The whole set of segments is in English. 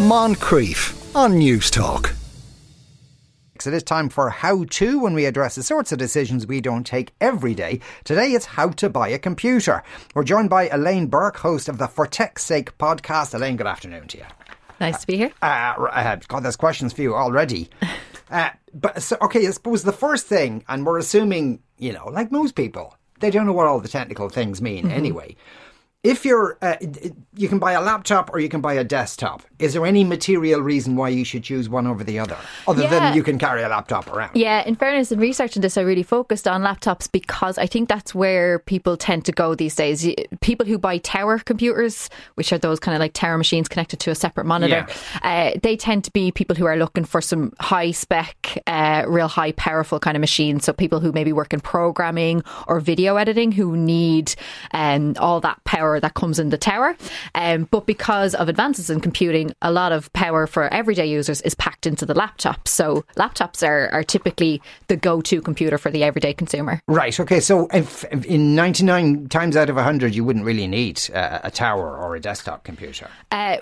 Moncrief on News Talk. It is time for How To, when we address the sorts of decisions we don't take every day. Today it's how to buy a computer. We're joined by Elaine Burke, host of the For Tech's Sake podcast. Elaine, good afternoon to you. Nice to be here. God, there's questions for you already. I suppose the first thing, and we're assuming, you know, like most people, they don't know what all the technical things mean anyway. If you're, you can buy a laptop or you can buy a desktop. Is there any material reason why you should choose one over the other than you can carry a laptop around? Yeah, in fairness, in researching this, I really focused on laptops because I think that's where people tend to go these days. People who buy tower computers, which are those kind of like tower machines connected to a separate monitor, they tend to be people who are looking for some high spec, real high powerful kind of machines. So people who maybe work in programming or video editing who need all that power that comes in the tower, but because of advances in computing, a lot of power for everyday users is packed into the laptop. So laptops are typically the go-to computer for the everyday consumer. Right, okay, so if in 99 times out of 100 you wouldn't really need a tower or a desktop computer.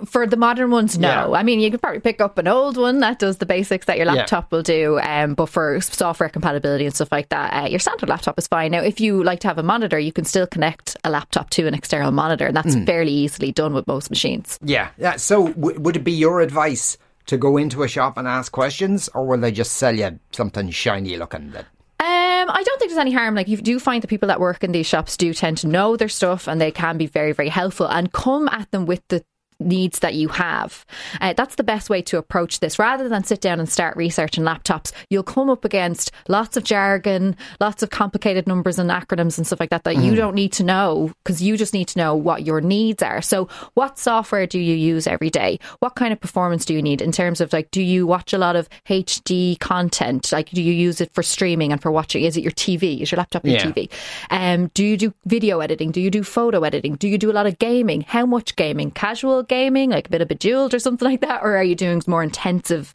For the modern ones, no. Yeah. I mean, you could probably pick up an old one that does the basics that your laptop will do, but for software compatibility and stuff like that, your standard laptop is fine. Now, if you like to have a monitor, you can still connect a laptop to an external monitor, and that's fairly easily done with most machines. Yeah. So would it be your advice to go into a shop and ask questions, or will they just sell you something shiny looking that... I don't think there's any harm. Like, you do find the people that work in these shops do tend to know their stuff, and they can be very, very helpful and come at them with the needs that you have. That's the best way to approach this. Rather than sit down and start researching laptops, you'll come up against lots of jargon, lots of complicated numbers and acronyms and stuff like that you don't need to know, because you just need to know what your needs are. So what software do you use every day? What kind of performance do you need in terms of, like, do you watch a lot of HD content? Like, do you use it for streaming and for watching? Is it your TV? Is your laptop your TV? Do you do video editing? Do you do photo editing? Do you do a lot of gaming? How much gaming? Casual gaming, like a bit of Bejeweled or something like that, or are you doing more intensive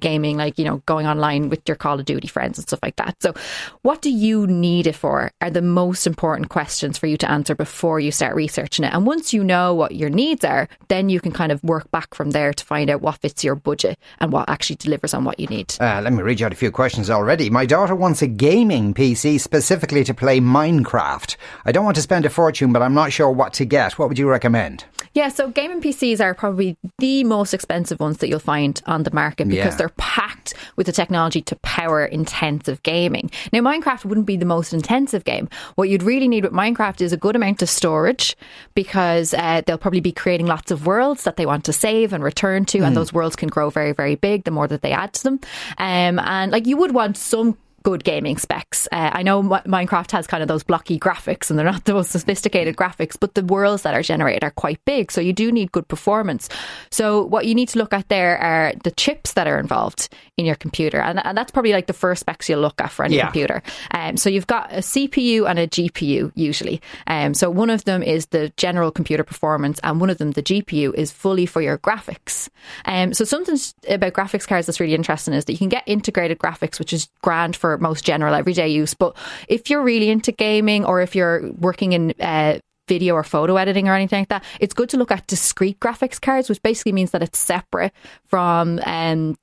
gaming, like, you know, going online with your Call of Duty friends and stuff like that? So what do you need it for are the most important questions for you to answer before you start researching it. And once you know what your needs are, then you can kind of work back from there to find out what fits your budget and what actually delivers on what you need. Let me read out a few questions already. My daughter wants a gaming PC specifically to play Minecraft. I don't want to spend a fortune, but I'm not sure what to get. What would you recommend? Yeah, so gaming PCs are probably the most expensive ones that you'll find on the market because they're packed with the technology to power intensive gaming. Now, Minecraft wouldn't be the most intensive game. What you'd really need with Minecraft is a good amount of storage, because they'll probably be creating lots of worlds that they want to save and return to, and those worlds can grow very, very big the more that they add to them. And like, you would want some good gaming specs. I know Minecraft has kind of those blocky graphics, and they're not the most sophisticated graphics, but the worlds that are generated are quite big, so you do need good performance. So what you need to look at there are the chips that are involved in your computer, and that's probably like the first specs you'll look at for any computer. So you've got a CPU and a GPU usually. So one of them is the general computer performance, and one of them, the GPU, is fully for your graphics. So something about graphics cards that's really interesting is that you can get integrated graphics, which is grand for most general everyday use, but if you're really into gaming, or if you're working in video or photo editing or anything like that, it's good to look at discrete graphics cards, which basically means that it's separate from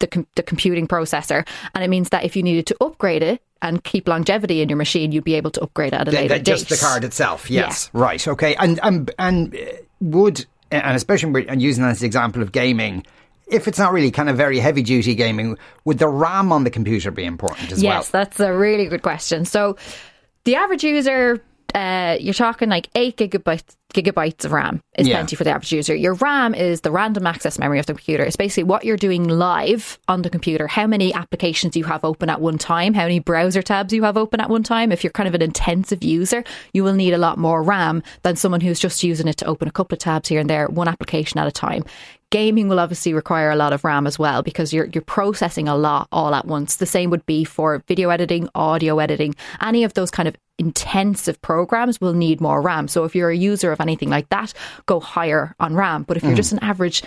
the computing processor, and it means that if you needed to upgrade it and keep longevity in your machine, you'd be able to upgrade it at a later date. Just the card itself, yes, yeah. Right, okay, and especially when using that as the example of gaming. If it's not really kind of very heavy-duty gaming, would the RAM on the computer be important as well? Yes, that's a really good question. So the average user, you're talking like 8 gigabytes of RAM is plenty for the average user. Your RAM is the random access memory of the computer. It's basically what you're doing live on the computer, how many applications you have open at one time, how many browser tabs you have open at one time. If you're kind of an intensive user, you will need a lot more RAM than someone who's just using it to open a couple of tabs here and there, one application at a time. Gaming will obviously require a lot of RAM as well, because you're processing a lot all at once. The same would be for video editing, audio editing. Any of those kind of intensive programs will need more RAM. So if you're a user of anything like that, go higher on RAM. But if you're just an average,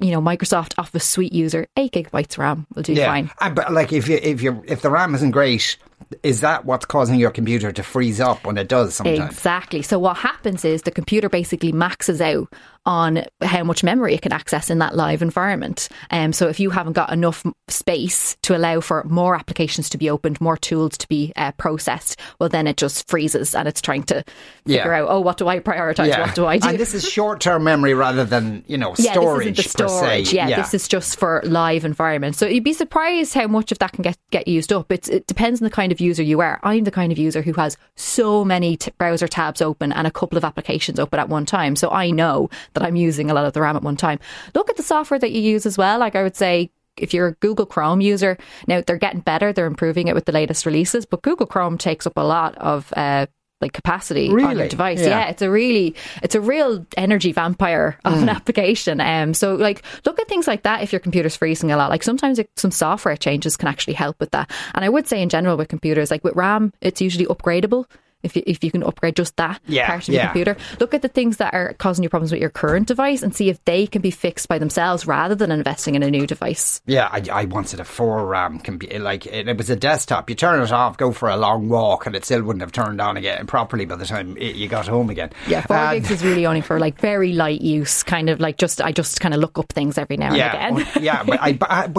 you know, Microsoft Office suite user, 8 gigabytes RAM will do fine. But like, if the RAM isn't great, is that what's causing your computer to freeze up when it does sometimes? Exactly. So what happens is the computer basically maxes out on how much memory it can access in that live environment. So if you haven't got enough space to allow for more applications to be opened, more tools to be processed, well, then it just freezes and it's trying to figure out, oh, what do I prioritise? Yeah. What do I do? And this is short-term memory rather than, you know, storage per se. Yeah, this is just for live environments. So you'd be surprised how much of that can get used up. It depends on the kind of user you are. I'm the kind of user who has so many browser tabs open and a couple of applications open at one time. So I know that I'm using a lot of the RAM at one time. Look at the software that you use as well. Like I would say, if you're a Google Chrome user, now they're getting better. They're improving it with the latest releases, but Google Chrome takes up a lot of like capacity on your device. Yeah, it's a real energy vampire of an application. So like look at things like that if your computer's freezing a lot. Like sometimes some software changes can actually help with that. And I would say in general with computers, like with RAM, it's usually upgradable. If you can upgrade just that part of your computer. Look at the things that are causing you problems with your current device and see if they can be fixed by themselves rather than investing in a new device. Yeah, I wanted a 4 RAM computer. Like, it was a desktop. You turn it off, go for a long walk, and it still wouldn't have turned on again properly by the time you got home again. Yeah, 4 gigs is really only for like very light use, kind of like I just kind of look up things every now and again. Yeah, but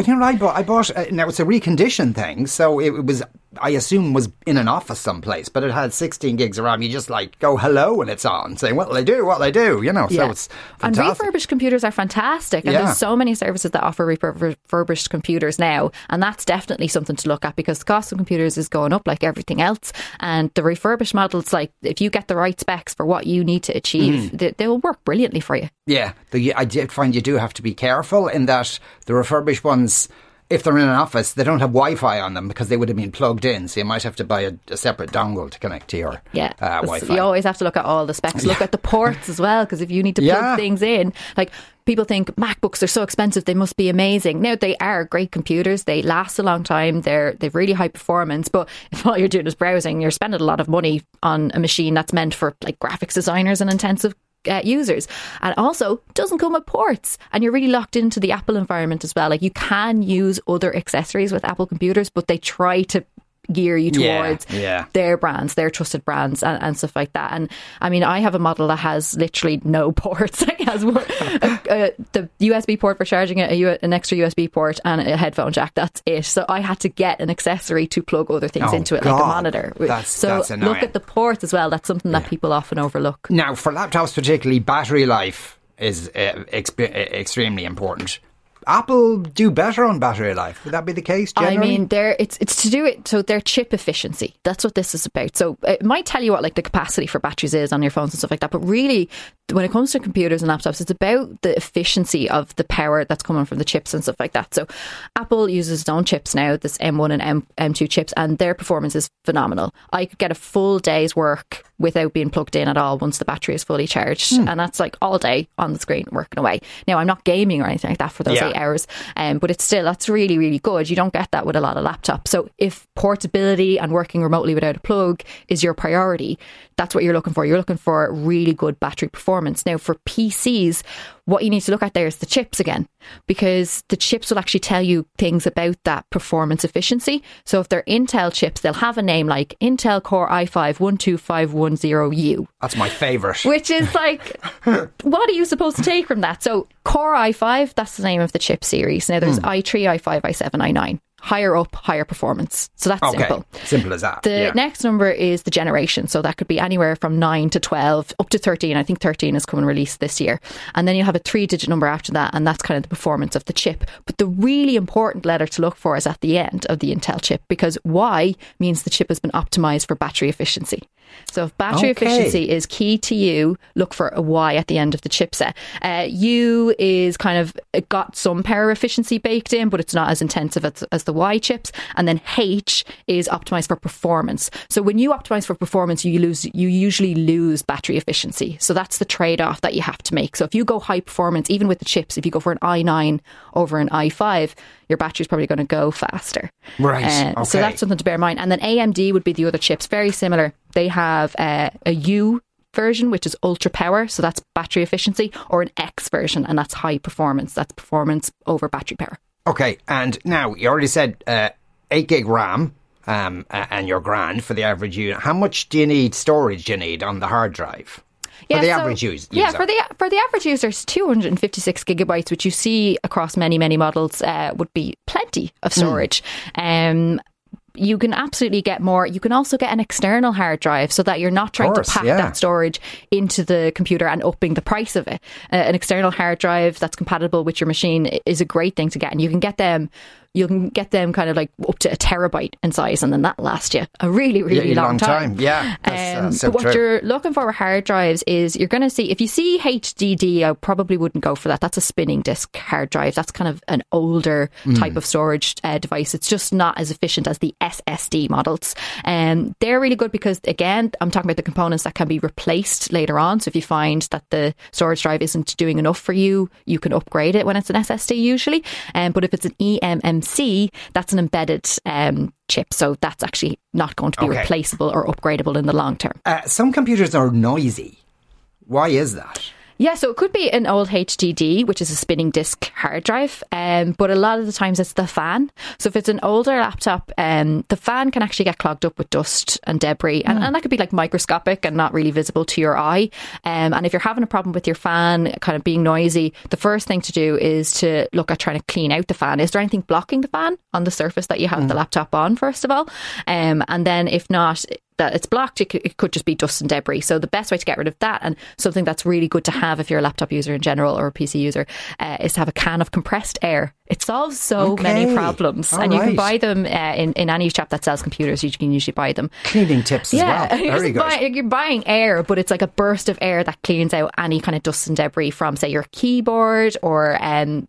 you know, I bought now it's a reconditioned thing, so it was, I assume, was in an office someplace, but it had 16 gigs of RAM. You just like go hello and it's on saying what will I do, you know. So it's fantastic. And refurbished computers are fantastic, and there's so many services that offer refurbished computers now, and that's definitely something to look at because the cost of computers is going up like everything else, and the refurbished models, like if you get the right specs for what you need to achieve, they'll work brilliantly for you. I did find you do have to be careful in that the refurbished ones, if they're in an office, they don't have Wi-Fi on them because they would have been plugged in. So you might have to buy a separate dongle to connect to your Wi-Fi. You always have to look at all the specs. Look at the ports as well, because if you need to plug things in, like people think MacBooks are so expensive, they must be amazing. No, they are great computers. They last a long time. They've really high performance. But if all you're doing is browsing, you're spending a lot of money on a machine that's meant for like graphics designers and intensive users, and also doesn't come with ports, and you're really locked into the Apple environment as well. Like you can use other accessories with Apple computers, but they try to gear you towards their brands, their trusted brands, and stuff like that. And I mean, I have a model that has literally no ports. It has the USB port for charging it, an extra USB port, and a headphone jack. That's it. So I had to get an accessory to plug other things into it, like a monitor. That's annoying. Look at the ports as well. That's something that people often overlook. Now, for laptops particularly, battery life is extremely important. Apple do better on battery life. Would that be the case generally? I mean, it's to do it. So their chip efficiency, that's what this is about. So it might tell you what like the capacity for batteries is on your phones and stuff like that. But really, when it comes to computers and laptops, it's about the efficiency of the power that's coming from the chips and stuff like that. So Apple uses its own chips now, this M1 and M2 chips, and their performance is phenomenal. I could get a full day's work without being plugged in at all once the battery is fully charged. And that's like all day on the screen working away. Now, I'm not gaming or anything like that for those 8 hours, but it's still, that's really, really good. You don't get that with a lot of laptops. So if portability and working remotely without a plug is your priority, that's what you're looking for. You're looking for really good battery performance. Now for PCs, what you need to look at there is the chips again, because the chips will actually tell you things about that performance efficiency. So if they're Intel chips, they'll have a name like Intel Core i5 12510U. That's my favourite. Which is like, what are you supposed to take from that? So Core i5, that's the name of the chip series. Now there's i3, i5, i7, i9. Higher up, higher performance. So that's simple. Simple as that. The next number is the generation. So that could be anywhere from 9 to 12, up to 13. I think 13 is coming released this year. And then you have a 3-digit number after that, and that's kind of the performance of the chip. But the really important letter to look for is at the end of the Intel chip, because Y means the chip has been optimized for battery efficiency. So if battery efficiency is key to you, look for a Y at the end of the chipset. U is kind of, it got some power efficiency baked in, but it's not as intensive as the Y chips. And then H is optimized for performance. So when you optimize for performance, you usually lose battery efficiency. So that's the trade-off that you have to make. So if you go high performance, even with the chips, if you go for an i9 over an i5, your battery's probably going to go faster. Right. So that's something to bear in mind. And then AMD would be the other chips, very similar. They have a U version, which is ultra power, so that's battery efficiency, or an X version, and that's high performance. That's performance over battery power. Okay, and now you already said 8 gig RAM and your grand for the average unit. How much storage do you need on the hard drive? For the average user. For the average users, 256 gigabytes, which you see across many, many models, would be plenty of storage. You can absolutely get more. You can also get an external hard drive so that you're not trying to pack that storage into the computer and upping the price of it. An external hard drive that's compatible with your machine is a great thing to get. And you can get them kind of like up to a terabyte in size, and then that lasts you a really, really long time. Yeah, that's, so what you're looking for with hard drives is you're going to see, if you see HDD, I probably wouldn't go for that. That's a spinning disk hard drive. That's kind of an older type of storage device. It's just not as efficient as the SSD models. They're really good because, again, I'm talking about the components that can be replaced later on. So if you find that the storage drive isn't doing enough for you, you can upgrade it when it's an SSD usually. But if it's an eMMC, that's an embedded chip, so that's actually not going to be replaceable or upgradable in the long term. Some computers are noisy. Why is that? Yeah, so it could be an old HDD, which is a spinning disk hard drive, but a lot of the times it's the fan. So if it's an older laptop, the fan can actually get clogged up with dust and debris, and that could be like microscopic and not really visible to your eye. And if you're having a problem with your fan kind of being noisy, the first thing to do is to look at trying to clean out the fan. Is there anything blocking the fan on the surface that you have the laptop on, first of all? And then if not, that it's blocked, it could just be dust and debris. So the best way to get rid of that, and something that's really good to have if you're a laptop user in general or a PC user, is to have a can of compressed air. It solves so many problems. All and you can buy them in any shop that sells computers. You can usually buy them. Cleaning tips as well. Very good. You're buying air, but it's like a burst of air that cleans out any kind of dust and debris from, say, your keyboard or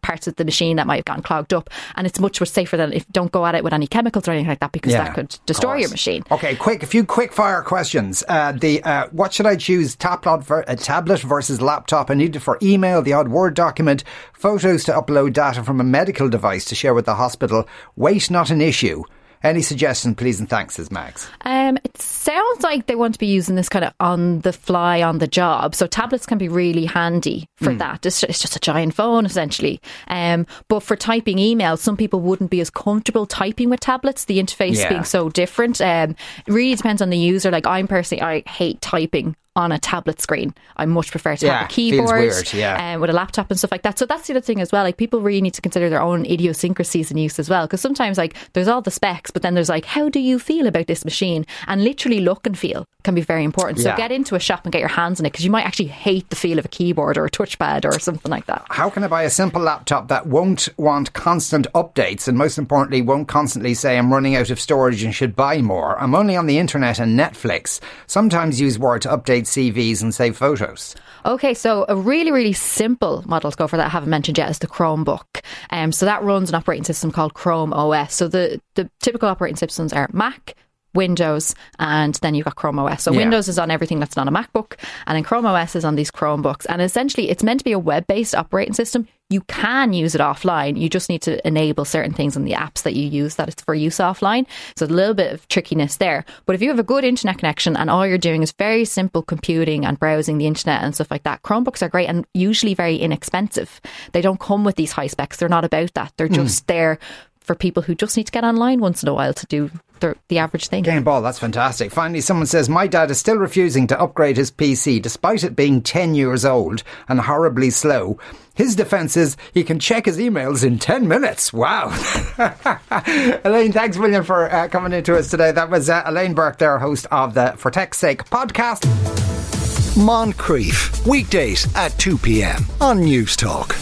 parts of the machine that might have gotten clogged up. And it's much, much safer than if you don't go at it with any chemicals or anything like that, because that could destroy your machine. Okay, a few quick fire questions. What should I choose? Tablet versus laptop? I need it for email, the odd Word document, photos to upload data from a medical device to share with the hospital. Weight not an issue. Any suggestion, please and thanks, says Max. It sounds like they want to be using this kind of on the fly, on the job. So tablets can be really handy for that. It's just a giant phone, essentially. But for typing emails, some people wouldn't be as comfortable typing with tablets, the interface being so different. It really depends on the user. Like I hate typing on a tablet screen. I much prefer to have a keyboard with a laptop and stuff like that. So that's the other thing as well. Like, people really need to consider their own idiosyncrasies in use as well, because sometimes like there's all the specs, but then there's like, how do you feel about this machine? And literally look and feel can be very important. So get into a shop and get your hands on it, because you might actually hate the feel of a keyboard or a touchpad or something like that. How can I buy a simple laptop that won't want constant updates, and most importantly won't constantly say I'm running out of storage and should buy more? I'm only on the internet and Netflix. Sometimes use Word to update CVs and save photos. Okay, so a really, really simple model to go for that I haven't mentioned yet is the Chromebook. So that runs an operating system called Chrome OS. So the typical operating systems are Mac, Windows, and then you've got Chrome OS. So Windows is on everything that's not a MacBook, and then Chrome OS is on these Chromebooks. And essentially, it's meant to be a web-based operating system. You can use it offline. You just need to enable certain things in the apps that you use that it's for use offline. So a little bit of trickiness there. But if you have a good internet connection and all you're doing is very simple computing and browsing the internet and stuff like that, Chromebooks are great and usually very inexpensive. They don't come with these high specs. They're not about that. They're just there for people who just need to get online once in a while to do the average thing. Game ball, that's fantastic. Finally, someone says, my dad is still refusing to upgrade his PC despite it being 10 years old and horribly slow. His defence is he can check his emails in 10 minutes. Wow. Elaine, thanks William for coming into us today. That was Elaine Burke there, host of the For Tech's Sake podcast. Moncrief, weekdays at 2pm on News Talk.